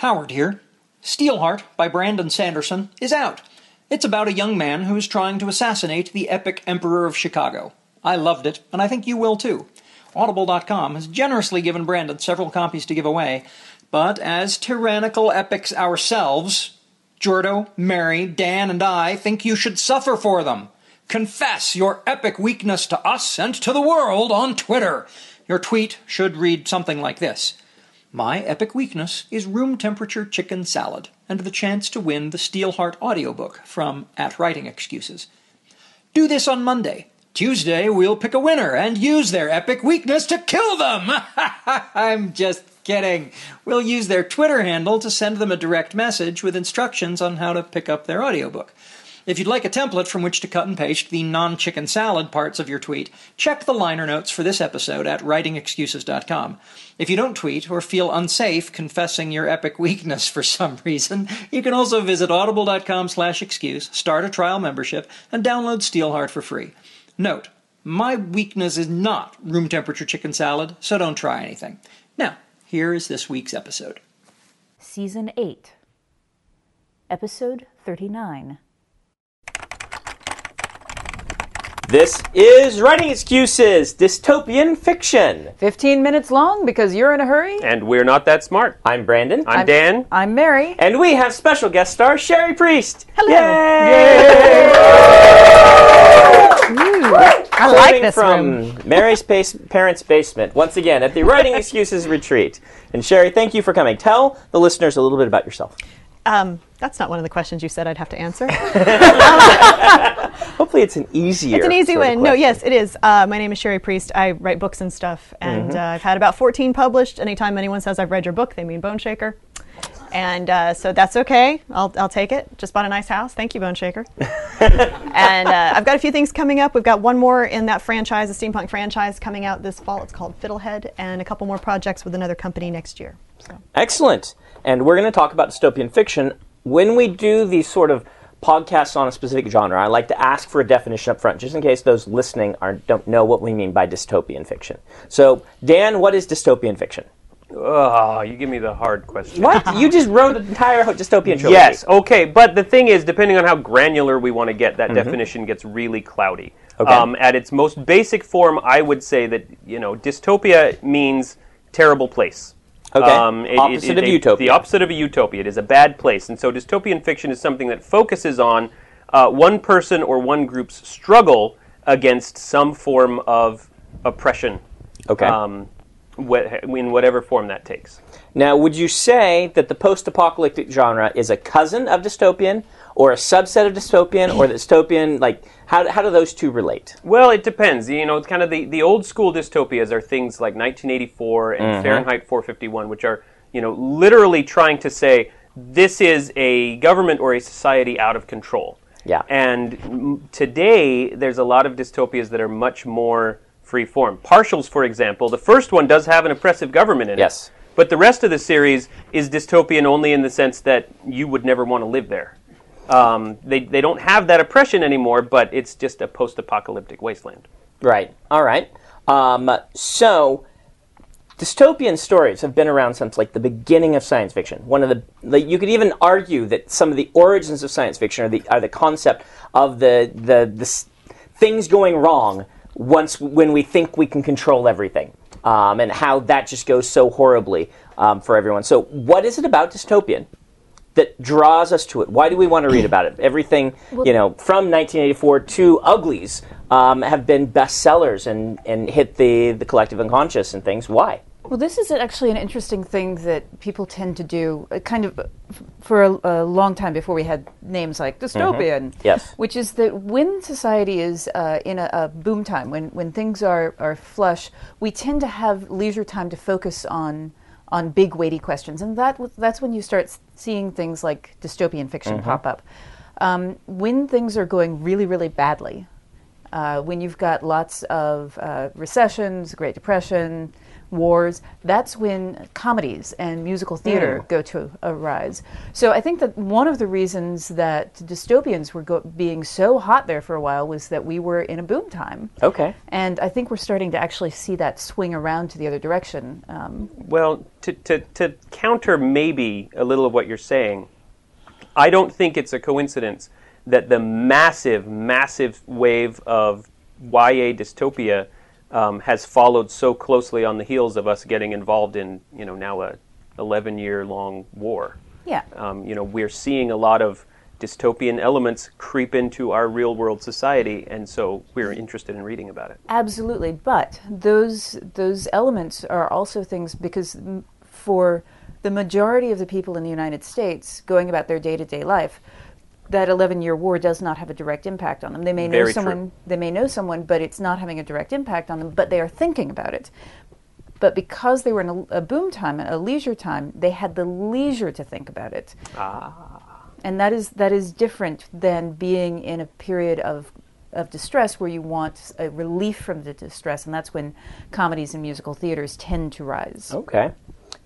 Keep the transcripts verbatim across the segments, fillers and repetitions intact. Howard here. Steelheart by Brandon Sanderson is out. It's about a young man who is trying to assassinate the epic Emperor of Chicago. I loved it, and I think you will too. Audible dot com has generously given Brandon several copies to give away, but as tyrannical epics ourselves, Jordo, Mary, Dan, and I think you should suffer for them. Confess your epic weakness to us and to the world on Twitter. Your tweet should read something like this. My epic weakness is room temperature chicken salad and the chance to win the Steelheart audiobook from at Writing Excuses. Do this on Monday. Tuesday we'll pick a winner and use their epic weakness to kill them! I'm just kidding. We'll use their Twitter handle to send them a direct message with instructions on how to pick up their audiobook. If you'd like a template from which to cut and paste the non-chicken salad parts of your tweet, check the liner notes for this episode at writing excuses dot com. If you don't tweet or feel unsafe confessing your epic weakness for some reason, you can also visit audible dot com slash excuse, start a trial membership, and download Steelheart for free. Note, my weakness is not room temperature chicken salad, so don't try anything. Now, here is this week's episode. Season eight, Episode thirty-nine. This is Writing Excuses, dystopian fiction. Fifteen minutes long because you're in a hurry. And we're not that smart. I'm Brandon. I'm, I'm Dan. I'm Mary. And we have special guest star Cherie Priest. Hello. Yay! Yay! Ooh, I like this room. From Mary's pa- parents' basement, once again, at the Writing Excuses retreat. And Cherie, thank you for coming. Tell the listeners a little bit about yourself. Um, that's not one of the questions you said I'd have to answer. Hopefully it's an easier It's an easy one. No, yes, it is. Uh, my name is Cherie Priest. I write books and stuff, and mm-hmm. uh, I've had about fourteen published. Anytime anyone says I've read your book, they mean Boneshaker. And uh, so that's okay. I'll I'll take it. Just bought a nice house. Thank you, Boneshaker. and uh, I've got a few things coming up. We've got one more in that franchise, a steampunk franchise, coming out this fall. It's called Fiddlehead, and a couple more projects with another company next year. So. Excellent. And we're going to talk about dystopian fiction. When we do these sort of podcasts on a specific genre, I like to ask for a definition up front, just in case those listening are, don't know what we mean by dystopian fiction. So, Dan, what is dystopian fiction? Oh, you give me the hard question. What? You just wrote an entire dystopian trilogy. Yes, okay. But the thing is, depending on how granular we want to get, that mm-hmm. definition gets really cloudy. Okay. Um, at its most basic form, I would say that, you know, dystopia means terrible place. Okay. Um, it, opposite it, it, of a, utopia. The opposite of a utopia. It is a bad place. And so dystopian fiction is something that focuses on uh, one person or one group's struggle against some form of oppression. Okay. Um, wh- in whatever form that takes. Now, would you say that the post-apocalyptic genre is a cousin of dystopian or a subset of dystopian or dystopian, like, how, how do those two relate? Well, it depends. You know, it's kind of the, the old school dystopias are things like nineteen eighty-four and mm-hmm. Fahrenheit four fifty-one, which are, you know, literally trying to say this is a government or a society out of control. Yeah. And today, there's a lot of dystopias that are much more free form. Partials, for example, the first one does have an oppressive government in it. Yes. But the rest of the series is dystopian only in the sense that you would never want to live there. Um, they they don't have that oppression anymore, but it's just a post-apocalyptic wasteland. Right. All right. Um, so dystopian stories have been around since like the beginning of science fiction. One of the like, you could even argue that some of the origins of science fiction are the are the concept of the the, the s- things going wrong once when we think we can control everything. Um, and how that just goes so horribly um, for everyone. So what is it about dystopian that draws us to it? Why do we want to read about it? Everything, you know, from nineteen eighty-four to Uglies um, have been bestsellers and, and hit the, the collective unconscious and things. Why? Well, this is actually an interesting thing that people tend to do uh, kind of for a, a long time before we had names like dystopian, mm-hmm. yes. which is that when society is uh, in a, a boom time, when, when things are, are flush, we tend to have leisure time to focus on on big, weighty questions. And that that's when you start seeing things like dystopian fiction mm-hmm. pop up. Um, when things are going really, really badly, uh, when you've got lots of uh, recessions, Great Depression, wars, that's when comedies and musical theater mm. go to a rise. So I think that one of the reasons that dystopians were go- being so hot there for a while was that we were in a boom time. Okay. And I think we're starting to actually see that swing around to the other direction. Um, well, to, to, to counter maybe a little of what you're saying, I don't think it's a coincidence that the massive, massive wave of Y A dystopia Um, has followed so closely on the heels of us getting involved in, you know, now a eleven-year-long war. Yeah. Um, you know, we're seeing a lot of dystopian elements creep into our real-world society, and so we're interested in reading about it. Absolutely, but those those elements are also things because for the majority of the people in the United States going about their day-to-day life, that eleven-year war does not have a direct impact on them. They may know Very someone, true. They may know someone, but it's not having a direct impact on them, but they are thinking about it. But because they were in a, a boom time, a leisure time, they had the leisure to think about it. Ah. And that is that is different than being in a period of of distress where you want a relief from the distress, and that's when comedies and musical theaters tend to rise. Okay.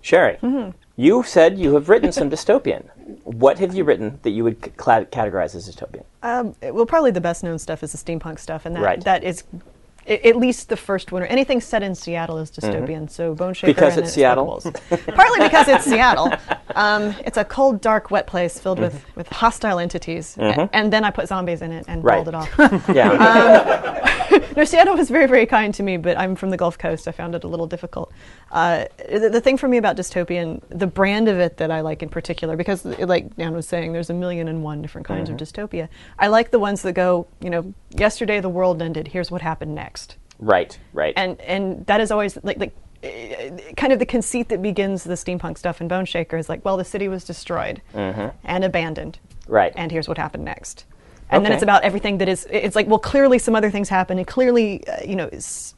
Cherie, mm-hmm. you said you have written some dystopian. What have you written that you would c- categorize as dystopian? Um, well, probably the best known stuff is the steampunk stuff, and that, right. that is I- at least the first one. Anything set in Seattle is dystopian, mm-hmm. so Boneshaker because and it's Seattle. Partly because it's Seattle. Um, it's a cold, dark, wet place filled mm-hmm. with, with hostile entities, mm-hmm. a- and then I put zombies in it and right. rolled it off. yeah. um, no, Seattle was very, very kind to me, but I'm from the Gulf Coast. I found it a little difficult. Uh, the, the thing for me about dystopian, the brand of it that I like in particular, because it, like Dan was saying, there's a million and one different kinds mm-hmm. of dystopia. I like the ones that go, you know, yesterday the world ended, here's what happened next. Right, right. And and that is always, like, like uh, kind of the conceit that begins the steampunk stuff in Boneshaker is like, well, the city was destroyed mm-hmm. and abandoned. Right. And here's what happened next. And okay. then it's about everything that is, it's like, well, clearly some other things happen, and clearly, uh, you know, s-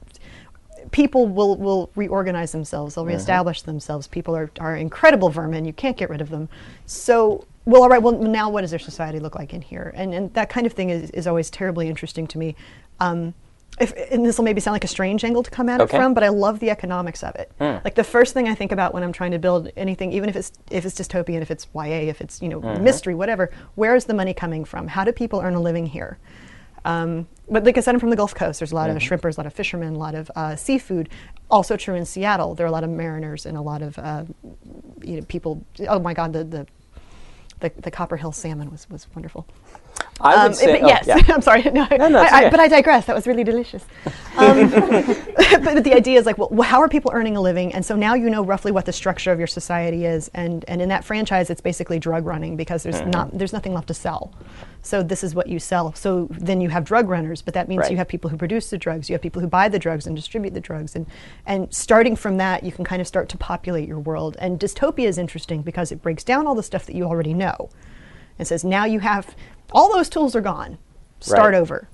people will, will reorganize themselves, they'll reestablish mm-hmm. themselves. People are, are incredible vermin, you can't get rid of them. So, well, all right, well, now what does their society look like in here? And and that kind of thing is, is always terribly interesting to me. Um, if, and this will maybe sound like a strange angle to come at okay. it from, but I love the economics of it. Mm. Like the first thing I think about when I'm trying to build anything, even if it's if it's dystopian, if it's Y A, if it's you know mm-hmm. mystery, whatever, where is the money coming from? How do people earn a living here? Um, but like I said, I'm from the Gulf Coast. There's a lot mm-hmm. of shrimpers, a lot of fishermen, a lot of uh, seafood. Also true in Seattle. There are a lot of mariners and a lot of uh, you know people. Oh my God, the the the, the Copper Hill salmon was, was wonderful. I um, would say, but oh, yes, yeah. I'm sorry. No, no, no I, I, but I digress. That was really delicious. Um, but, but the idea is like, well, how are people earning a living? And so now you know roughly what the structure of your society is. And, and in that franchise, it's basically drug running because there's mm-hmm. not there's nothing left to sell. So this is what you sell. So then you have drug runners, but that means right. you have people who produce the drugs. You have people who buy the drugs and distribute the drugs. And and starting from that, you can kind of start to populate your world. And dystopia is interesting because it breaks down all the stuff that you already know. And says, now you have, all those tools are gone. Start right. over.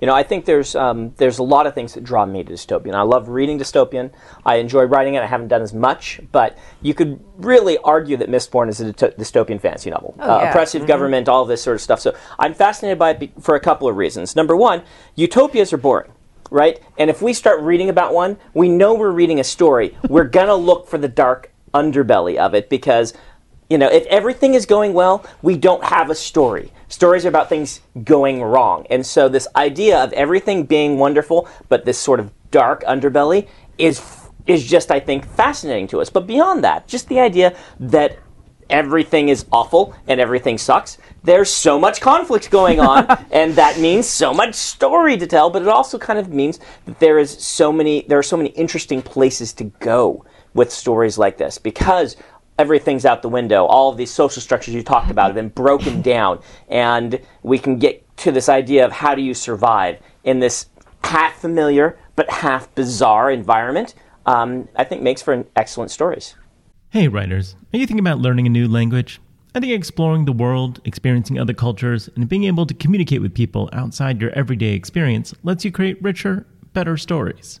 You know, I think there's um, there's a lot of things that draw me to dystopian. I love reading dystopian. I enjoy writing it. I haven't done as much, but you could really argue that Mistborn is a dystopian fantasy novel. Oh, uh, yeah. Oppressive mm-hmm. government, all this sort of stuff. So I'm fascinated by it for a couple of reasons. Number one, utopias are boring. Right? And if we start reading about one, we know we're reading a story. We're going to look for the dark underbelly of it, because, you know, if everything is going well, we don't have a story. Stories are about things going wrong. And so this idea of everything being wonderful, but this sort of dark underbelly is is just, I think, fascinating to us. But beyond that, just the idea that everything is awful and everything sucks. There's so much conflict going on, and that means so much story to tell, but it also kind of means that there is so many there are so many interesting places to go with stories like this, because everything's out the window. All of these social structures you talked about have been broken down, and we can get to this idea of how do you survive in this half familiar but half bizarre environment. Um, I think makes for an excellent stories. Hey writers, are you thinking about learning a new language? I think exploring the world, experiencing other cultures, and being able to communicate with people outside your everyday experience lets you create richer, better stories.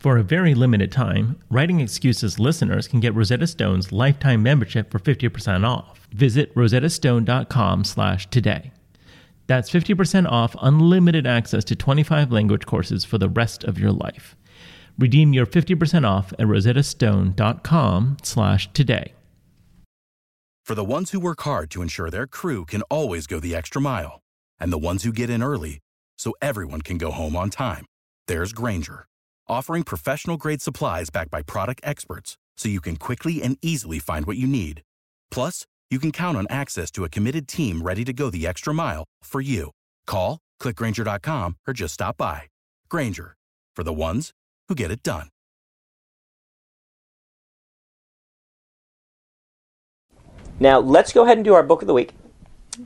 For a very limited time, Writing Excuses listeners can get Rosetta Stone's lifetime membership for fifty percent off. Visit rosettastone.com slash today. That's fifty percent off unlimited access to twenty-five language courses for the rest of your life. Redeem your fifty percent off at rosettastone.com slash today. For the ones who work hard to ensure their crew can always go the extra mile, and the ones who get in early so everyone can go home on time, there's Grainger, offering professional-grade supplies backed by product experts so you can quickly and easily find what you need. Plus, you can count on access to a committed team ready to go the extra mile for you. Call, click Grainger dot com, or just stop by. Grainger, for the ones who get it done. Now, let's go ahead and do our book of the week.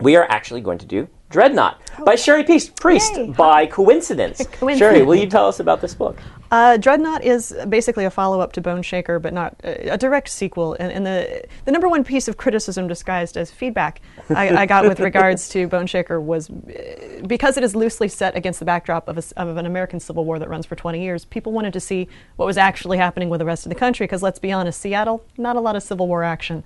We are actually going to do Dreadnought oh. by Cherie Priest, Priest Yay. by coincidence. coincidence. Cherie, will you tell us about this book? Uh, Dreadnought is basically a follow-up to Boneshaker, but not a, a direct sequel. And, and the the number one piece of criticism disguised as feedback I, I got with regards to Boneshaker was, uh, because it is loosely set against the backdrop of, a, of an American Civil War that runs for twenty years, people wanted to see what was actually happening with the rest of the country, because let's be honest, Seattle, not a lot of Civil War action.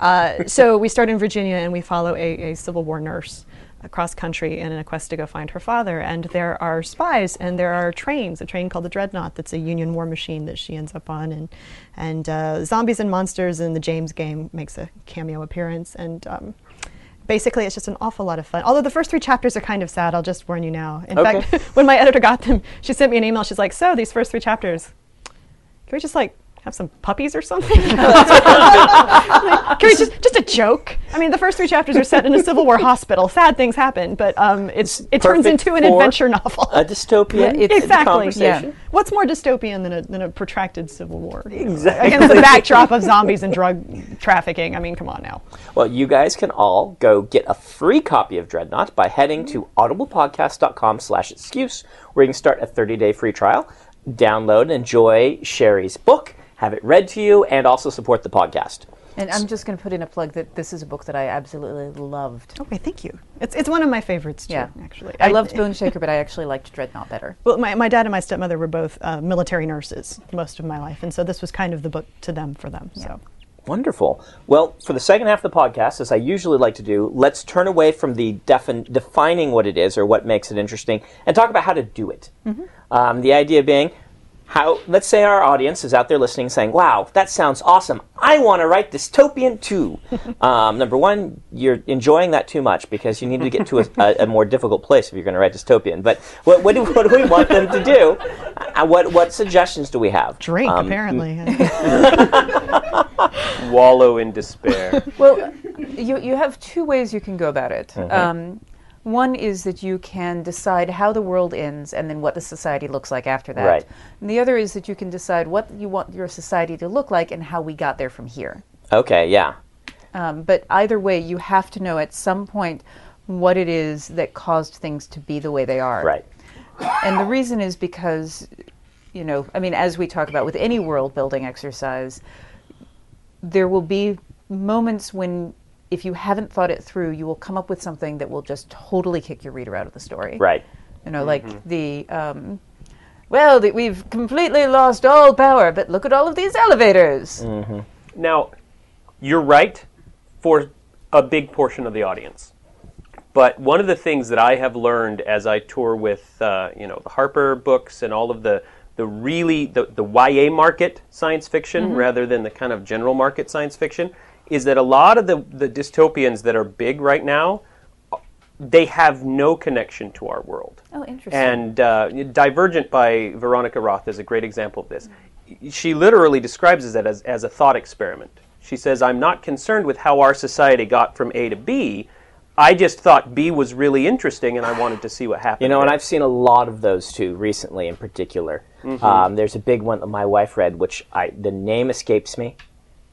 Uh, so we start in Virginia, and we follow a, a Civil War nurse across country and in a quest to go find her father. And there are spies, and there are trains, a train called the Dreadnought that's a Union war machine that she ends up on, and and uh, zombies and monsters, and the James game makes a cameo appearance. And um, basically it's just an awful lot of fun. Although the first three chapters are kind of sad, I'll just warn you now. In okay. fact, when my editor got them, she sent me an email. She's like, so these first three chapters, can we just like have some puppies or something? Like, can we just just a joke? I mean, the first three chapters are set in a Civil War hospital. Sad things happen, but um, it's it Perfect turns into an adventure novel. A dystopian yeah, exactly. conversation. Yeah. What's more dystopian than a than a protracted Civil War? Exactly. Against the backdrop of zombies and drug trafficking. I mean, come on now. Well, you guys can all go get a free copy of Dreadnought by heading to audiblepodcast.com slash excuse, where you can start a thirty-day free trial, download and enjoy Cherie's book, have it read to you, and also support the podcast. And I'm just going to put in a plug that this is a book that I absolutely loved. Okay, thank you. It's it's one of my favorites, too, yeah. actually. I, I loved Boneshaker, but I actually liked Dreadnought better. Well, my, my dad and my stepmother were both uh, military nurses most of my life, and so this was kind of the book to them for them. Yeah. So wonderful. Well, for the second half of the podcast, as I usually like to do, let's turn away from the defin- defining what it is or what makes it interesting and talk about how to do it. Mm-hmm. Um, the idea being, how, let's say our audience is out there listening saying, wow, that sounds awesome. I want to write dystopian too. um, number one, you're enjoying that too much, because you need to get to a, a, a more difficult place if you're going to write dystopian. But what, what, do, what do we want them to do? Uh, what, what suggestions do we have? Drink, um, apparently. Wallow in despair. Well, you, you have two ways you can go about it. Mm-hmm. Um, One is that you can decide how the world ends and then what the society looks like after that. Right. And the other is that you can decide what you want your society to look like and how we got there from here. Okay, yeah. Um, but either way, you have to know at some point what it is that caused things to be the way they are. Right. And the reason is because, you know, I mean, as we talk about with any world-building exercise, there will be moments when, if you haven't thought it through, you will come up with something that will just totally kick your reader out of the story. Right. You know, like mm-hmm. the, um, well, the, we've completely lost all power, but look at all of these elevators. Mm-hmm. Now, you're right for a big portion of the audience. But one of the things that I have learned as I tour with, uh, you know, the Harper books and all of the, the really, the, the Y A market science fiction mm-hmm. rather than the kind of general market science fiction, is that a lot of the, the dystopians that are big right now, they have no connection to our world. Oh, interesting. And uh, Divergent by Veronica Roth is a great example of this. She literally describes that as, as a thought experiment. She says, I'm not concerned with how our society got from A to B. I just thought B was really interesting, and I wanted to see what happened. You know, there. And I've seen a lot of those, too, recently in particular. Mm-hmm. Um, there's a big one that my wife read, which I the name escapes me.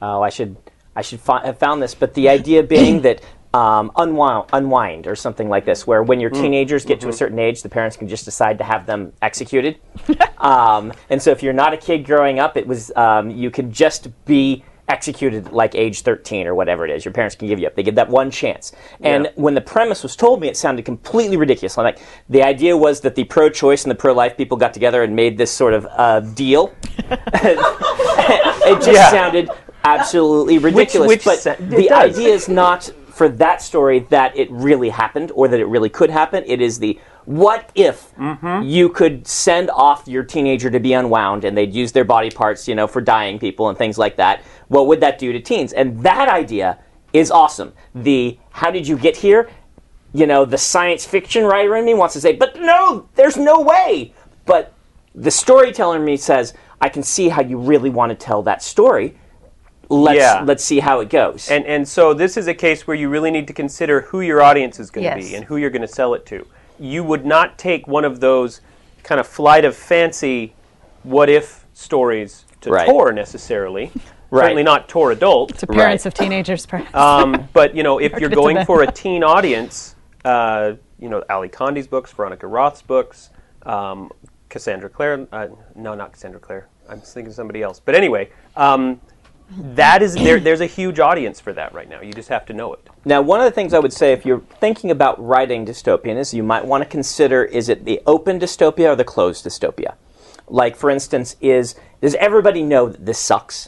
Oh, I should... I should fi- have found this, but the idea being that um, unwind, unwind or something like this, where when your teenagers get mm-hmm. to a certain age, the parents can just decide to have them executed. um, and so if you're not a kid growing up, it was um, you could just be executed like age thirteen or whatever it is. Your parents can give you up. They give that one chance. And yeah. when the premise was told me, it sounded completely ridiculous. I'm like, the idea was that the pro-choice and the pro-life people got together and made this sort of uh, deal. It just yeah. sounded... absolutely ridiculous, which, which but se- the does. idea is not for that story that it really happened or that it really could happen. It is the what if mm-hmm. you could send off your teenager to be unwound and they'd use their body parts, you know, for dying people and things like that. What would that do to teens? And that idea is awesome. The how did you get here? You know, the science fiction writer in me wants to say, but no, there's no way. But the storyteller in me says, I can see how you really want to tell that story. Let's yeah. let's see how it goes. And and so this is a case where you really need to consider who your audience is going to yes. be and who you're going to sell it to. You would not take one of those kind of flight of fancy what-if stories to right. tour necessarily. Right. Certainly not tour adult. To parents right. of teenagers, perhaps. Um, but, you know, if you're going for a teen audience, uh, you know, Ali Condi's books, Veronica Roth's books, um, Cassandra Clare. Uh, no, not Cassandra Clare. I'm thinking of somebody else. But anyway... Um, That is there. There's a huge audience for that right now. You just have to know it. Now, one of the things I would say if you're thinking about writing dystopian is you might want to consider, is it the open dystopia or the closed dystopia? Like, for instance, is does everybody know that this sucks?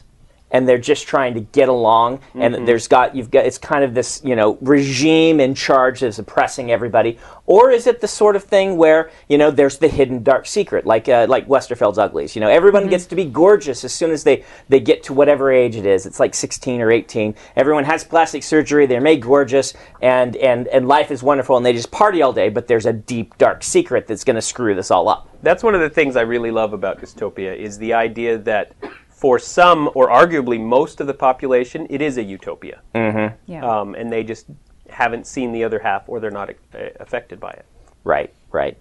And they're just trying to get along, and mm-hmm. there's got you've got it's kind of this you know regime in charge that's oppressing everybody, or is it the sort of thing where you know there's the hidden dark secret, like uh, like Westerfeld's Uglies? You know, everyone mm-hmm. gets to be gorgeous as soon as they, they get to whatever age it is. It's like sixteen or eighteen. Everyone has plastic surgery. They're made gorgeous, and and and life is wonderful, and they just party all day. But there's a deep dark secret that's going to screw this all up. That's one of the things I really love about dystopia is the idea that. For some, or arguably most of the population, it is a utopia. Mm-hmm. Yeah. Um, and they just haven't seen the other half, or they're not a- a- affected by it. Right, right.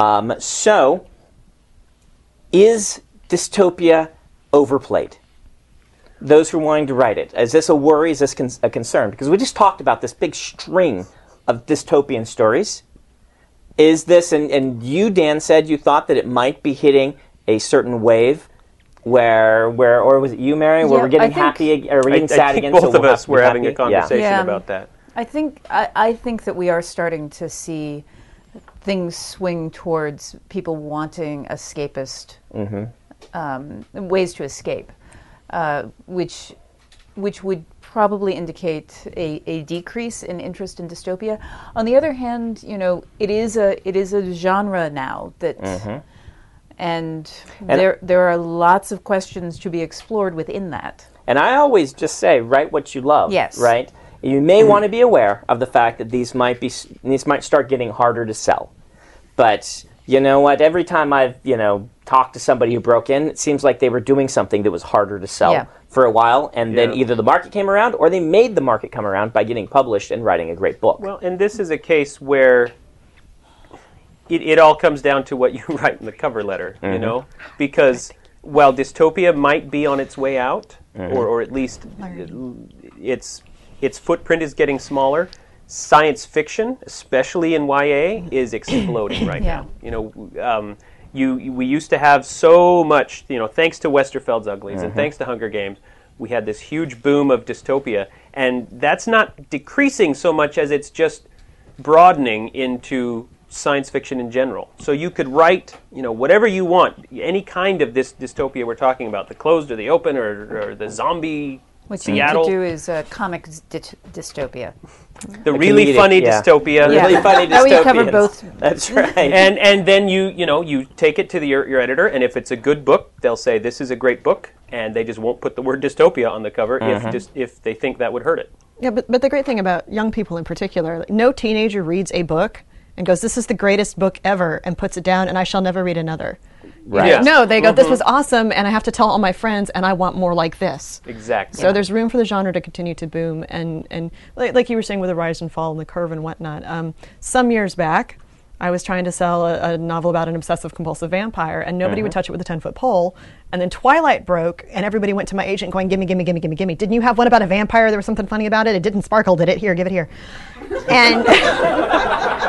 Um, so, is dystopia overplayed? Those who are wanting to write it. Is this a worry? Is this con- a concern? Because we just talked about this big string of dystopian stories. Is this, and, and you, Dan, said you thought that it might be hitting a certain wave. Where, where, or was it you, Mary? Where yeah, we're getting happy, or we're getting I, sad I again? Both so of we'll us were having happy. a conversation yeah. Yeah. about that. I think, I, I think that we are starting to see things swing towards people wanting escapist mm-hmm. um, ways to escape, uh, which, which would probably indicate a, a decrease in interest in dystopia. On the other hand, you know, it is a, it is a genre now that. Mm-hmm. And, and there there are lots of questions to be explored within that. And I always just say, write what you love. Yes. Right? You may mm-hmm. want to be aware of the fact that these might be these might start getting harder to sell. But you know what, every time I've, you know, talked to somebody who broke in, it seems like they were doing something that was harder to sell yeah. for a while, and yeah. then either the market came around or they made the market come around by getting published and writing a great book. Well, and this is a case where it, it all comes down to what you write in the cover letter, mm-hmm. you know, because while dystopia might be on its way out, mm-hmm. or, or at least its its footprint is getting smaller, science fiction, especially in Y A, is exploding right yeah. now. You know, um, you we used to have so much, you know, thanks to Westerfeld's Uglies mm-hmm. and thanks to Hunger Games, we had this huge boom of dystopia, and that's not decreasing so much as it's just broadening into science fiction in general. So you could write, you know, whatever you want, any kind of this dystopia we're talking about, the closed or the open or, or the zombie What you Seattle. Need to do is uh, comic dy- dystopia. The really comedic, funny yeah. dystopia. Yeah. Really funny dystopia. That way you cover both. That's right. and and then you you know you take it to the, your your editor, and if it's a good book, they'll say this is a great book, and they just won't put the word dystopia on the cover mm-hmm. if dis- if they think that would hurt it. Yeah, but but the great thing about young people in particular, like, no teenager reads a book and goes, "This is the greatest book ever," and puts it down, and I shall never read another. Right. Yeah. No, they go, this was awesome, and I have to tell all my friends, and I want more like this. Exactly. So yeah. there's room for the genre to continue to boom, and, and like, like you were saying with the rise and fall and the curve and whatnot, um, some years back, I was trying to sell a, a novel about an obsessive-compulsive vampire, and nobody mm-hmm. would touch it with a ten-foot pole, and then Twilight broke, and everybody went to my agent going, gimme, gimme, gimme, gimme, gimme. Didn't you have one about a vampire? There was something funny about it? It didn't sparkle, did it? Here, give it here. And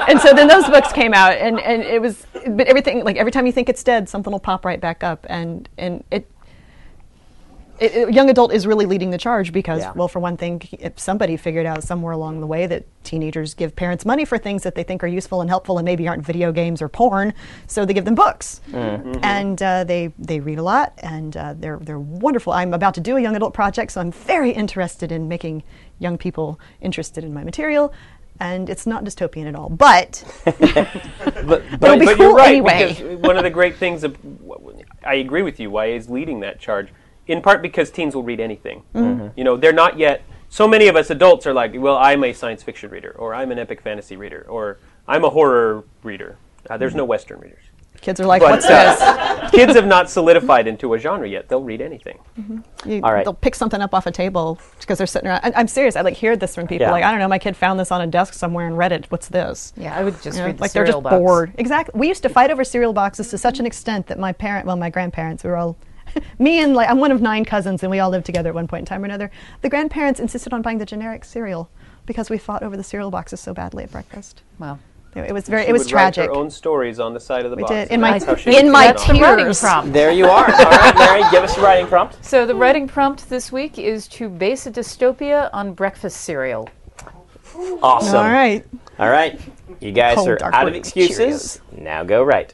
and so then those books came out, and, and it was, but everything, like every time you think it's dead, something will pop right back up, and, and it, it, it, young adult is really leading the charge because, yeah. well, for one thing, if somebody figured out somewhere along the way that teenagers give parents money for things that they think are useful and helpful and maybe aren't video games or porn, so they give them books. Mm-hmm. And uh, they, they read a lot, and uh, they're, they're wonderful. I'm about to do a young adult project, so I'm very interested in making young people interested in my material. And it's not dystopian at all, but, but, but it'll be but cool you're right, anyway. Because one of the great things, of, I agree with you, Y A is leading that charge, in part because teens will read anything. Mm-hmm. You know, they're not yet, so many of us adults are like, well, I'm a science fiction reader, or I'm an epic fantasy reader, or I'm a horror reader. Uh, there's mm-hmm. no Western readers. Kids are like, but, what's uh, this? Kids have not solidified into a genre yet. They'll read anything. Mm-hmm. You, All right. They'll pick something up off a table because they're sitting around. I, I'm serious. I like hear this from people. Yeah. Like, I don't know, my kid found this on a desk somewhere and read it. What's this? Yeah, I would just you read know, the like cereal box. Like they're just box. bored. Exactly. We used to fight over cereal boxes to such an extent that my parent, well, my grandparents, we were all, me and like, I'm one of nine cousins and we all lived together at one point in time or another. The grandparents insisted on buying the generic cereal because we fought over the cereal boxes so badly at breakfast. Wow. It was very. She it was would tragic. Write her own stories on the side of the we box. We did in my in my tears. There you are. All right, Mary, give us a writing prompt. So the writing prompt this week is to base a dystopia on breakfast cereal. Awesome. All right. All right. You guys Cold, are out of excuses. Cheerios. Now go write.